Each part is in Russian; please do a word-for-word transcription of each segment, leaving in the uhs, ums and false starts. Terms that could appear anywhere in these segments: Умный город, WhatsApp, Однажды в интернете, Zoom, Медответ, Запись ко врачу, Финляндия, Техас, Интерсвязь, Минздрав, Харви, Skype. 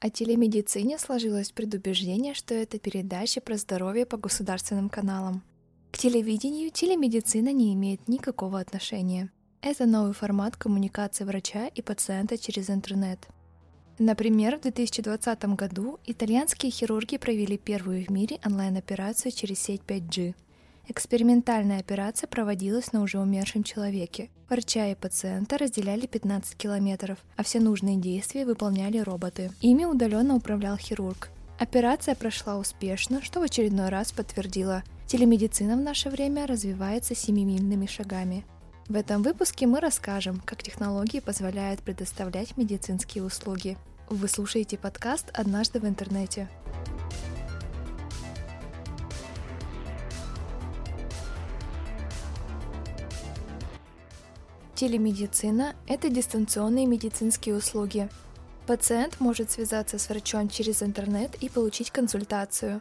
О телемедицине сложилось предубеждение, что это передача про здоровье по государственным каналам. К телевидению телемедицина не имеет никакого отношения. Это новый формат коммуникации врача и пациента через интернет. Например, в две тысячи двадцатом году итальянские хирурги провели первую в мире онлайн-операцию через сеть пять джи. Экспериментальная операция проводилась на уже умершем человеке. Врача и пациента разделяли пятнадцать километров, а все нужные действия выполняли роботы. Ими удаленно управлял хирург. Операция прошла успешно, что в очередной раз подтвердило – телемедицина в наше время развивается семимильными шагами. В этом выпуске мы расскажем, как технологии позволяют предоставлять медицинские услуги. Вы слушаете подкаст «Однажды в интернете». Телемедицина – это дистанционные медицинские услуги. Пациент может связаться с врачом через интернет и получить консультацию.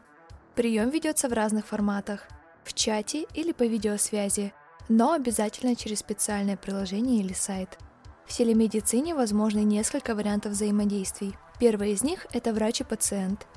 Прием ведется в разных форматах – в чате или по видеосвязи, но обязательно через специальное приложение или сайт. В телемедицине возможны несколько вариантов взаимодействий. Первый из них – это врач и пациент.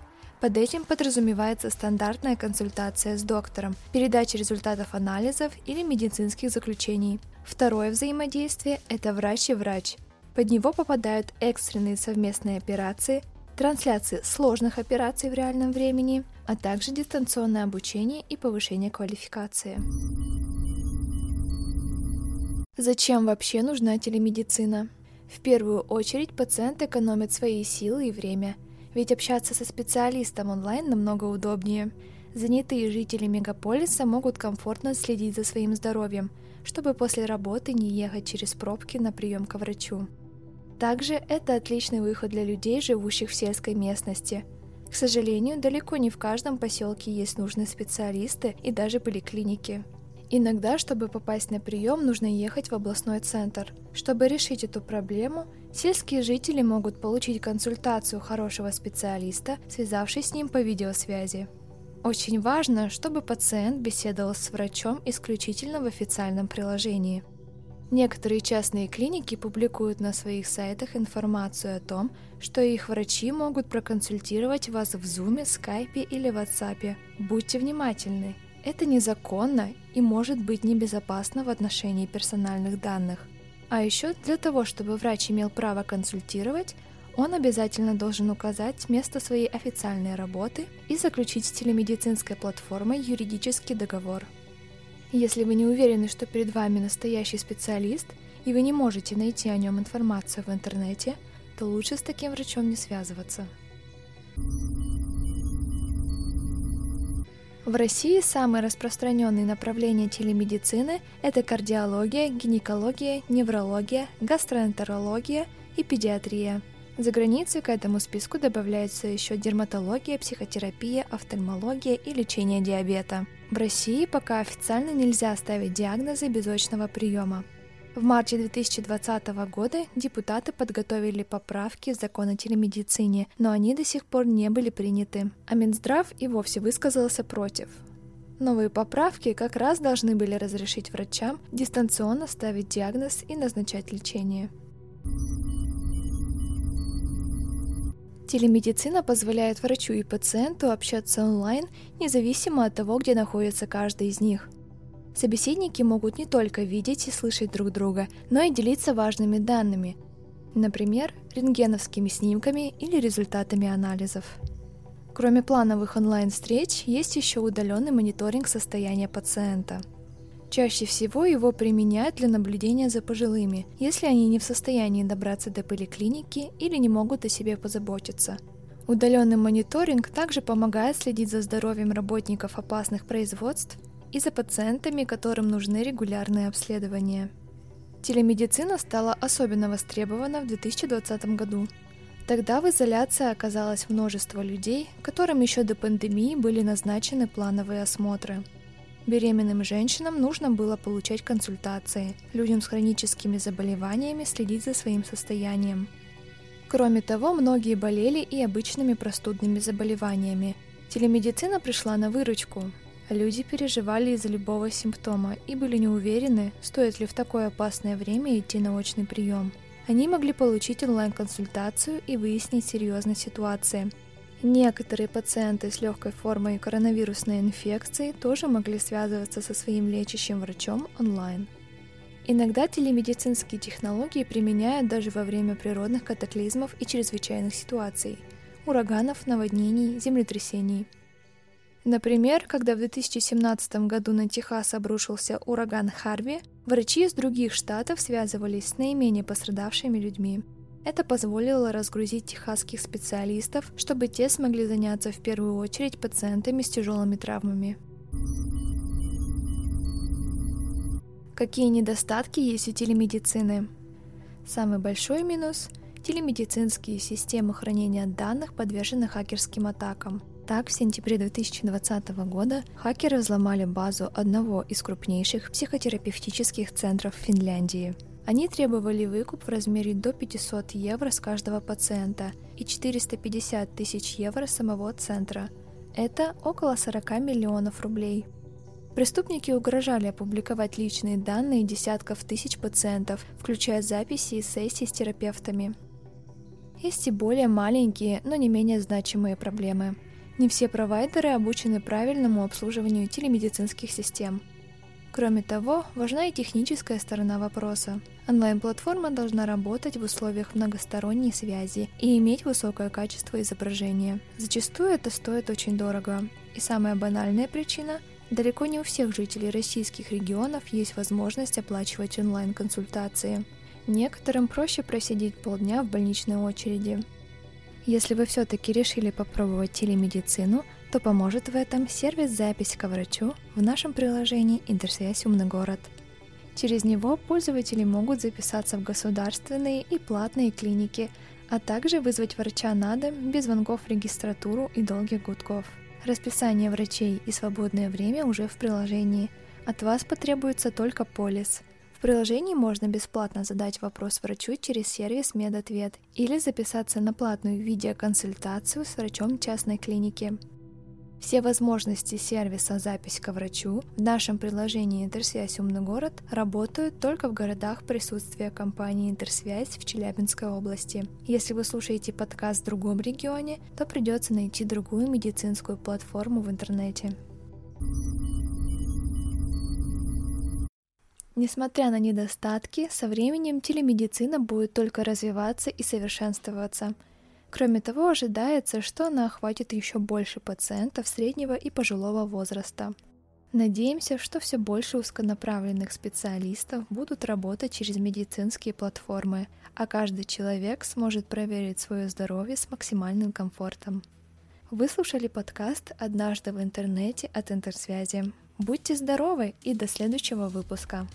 Под этим подразумевается стандартная консультация с доктором, передача результатов анализов или медицинских заключений. Второе взаимодействие – это врач и врач. Под него попадают экстренные совместные операции, трансляции сложных операций в реальном времени, а также дистанционное обучение и повышение квалификации. Зачем вообще нужна телемедицина? В первую очередь пациент экономит свои силы и время. Ведь общаться со специалистом онлайн намного удобнее. Занятые жители мегаполиса могут комфортно следить за своим здоровьем, чтобы после работы не ехать через пробки на прием к врачу. Также это отличный выход для людей, живущих в сельской местности. К сожалению, далеко не в каждом поселке есть нужные специалисты и даже поликлиники. Иногда, чтобы попасть на прием, нужно ехать в областной центр. Чтобы решить эту проблему, сельские жители могут получить консультацию хорошего специалиста, связавшись с ним по видеосвязи. Очень важно, чтобы пациент беседовал с врачом исключительно в официальном приложении. Некоторые частные клиники публикуют на своих сайтах информацию о том, что их врачи могут проконсультировать вас в Zoom, Skype или WhatsApp. Будьте внимательны! Это незаконно и может быть небезопасно в отношении персональных данных. А еще для того, чтобы врач имел право консультировать, он обязательно должен указать место своей официальной работы и заключить с телемедицинской платформой юридический договор. Если вы не уверены, что перед вами настоящий специалист и вы не можете найти о нем информацию в интернете, то лучше с таким врачом не связываться. В России самые распространенные направления телемедицины – это кардиология, гинекология, неврология, гастроэнтерология и педиатрия. За границей к этому списку добавляются еще дерматология, психотерапия, офтальмология и лечение диабета. В России пока официально нельзя ставить диагнозы без очного приема. В марте две тысячи двадцатого года депутаты подготовили поправки в закон о телемедицине, но они до сих пор не были приняты, а Минздрав и вовсе высказался против. Новые поправки как раз должны были разрешить врачам дистанционно ставить диагноз и назначать лечение. Телемедицина позволяет врачу и пациенту общаться онлайн, независимо от того, где находится каждый из них. Собеседники могут не только видеть и слышать друг друга, но и делиться важными данными, например, рентгеновскими снимками или результатами анализов. Кроме плановых онлайн-встреч, есть еще удаленный мониторинг состояния пациента. Чаще всего его применяют для наблюдения за пожилыми, если они не в состоянии добраться до поликлиники или не могут о себе позаботиться. Удаленный мониторинг также помогает следить за здоровьем работников опасных производств и за пациентами, которым нужны регулярные обследования. Телемедицина стала особенно востребована в две тысячи двадцатом году. Тогда в изоляции оказалось множество людей, которым еще до пандемии были назначены плановые осмотры. Беременным женщинам нужно было получать консультации, людям с хроническими заболеваниями следить за своим состоянием. Кроме того, многие болели и обычными простудными заболеваниями. Телемедицина пришла на выручку. Люди переживали из-за любого симптома и были не уверены, стоит ли в такое опасное время идти на очный прием. Они могли получить онлайн-консультацию и выяснить серьезность ситуации. Некоторые пациенты с легкой формой коронавирусной инфекции тоже могли связываться со своим лечащим врачом онлайн. Иногда телемедицинские технологии применяют даже во время природных катаклизмов и чрезвычайных ситуаций – ураганов, наводнений, землетрясений. Например, когда в две тысячи семнадцатом году на Техас обрушился ураган Харви, врачи из других штатов связывались с наименее пострадавшими людьми. Это позволило разгрузить техасских специалистов, чтобы те смогли заняться в первую очередь пациентами с тяжелыми травмами. Какие недостатки есть у телемедицины? Самый большой минус – телемедицинские системы хранения данных подвержены хакерским атакам. Так, в сентябре две тысячи двадцатого года хакеры взломали базу одного из крупнейших психотерапевтических центров Финляндии. Они требовали выкуп в размере до пятьсот евро с каждого пациента и четыреста пятьдесят тысяч евро самого центра. Это около сорок миллионов рублей. Преступники угрожали опубликовать личные данные десятков тысяч пациентов, включая записи и сессии с терапевтами. Есть и более маленькие, но не менее значимые проблемы. Не все провайдеры обучены правильному обслуживанию телемедицинских систем. Кроме того, важна и техническая сторона вопроса. Онлайн-платформа должна работать в условиях многосторонней связи и иметь высокое качество изображения. Зачастую это стоит очень дорого. И самая банальная причина – далеко не у всех жителей российских регионов есть возможность оплачивать онлайн-консультации. Некоторым проще просидеть полдня в больничной очереди. Если вы все-таки решили попробовать телемедицину, то поможет в этом сервис «Запись ко врачу» в нашем приложении «Интерсвязь. Умный город». Через него пользователи могут записаться в государственные и платные клиники, а также вызвать врача на дом без звонков в регистратуру и долгих гудков. Расписание врачей и свободное время уже в приложении. От вас потребуется только полис. В приложении можно бесплатно задать вопрос врачу через сервис «Медответ» или записаться на платную видеоконсультацию с врачом частной клиники. Все возможности сервиса «Запись ко врачу» в нашем приложении «Интерсвязь. Умный город» работают только в городах присутствия компании «Интерсвязь» в Челябинской области. Если вы слушаете подкаст в другом регионе, то придется найти другую медицинскую платформу в интернете. Несмотря на недостатки, со временем телемедицина будет только развиваться и совершенствоваться. Кроме того, ожидается, что она охватит еще больше пациентов среднего и пожилого возраста. Надеемся, что все больше узконаправленных специалистов будут работать через медицинские платформы, а каждый человек сможет проверить свое здоровье с максимальным комфортом. Вы слушали подкаст «Однажды в интернете» от Интерсвязи. Будьте здоровы и до следующего выпуска!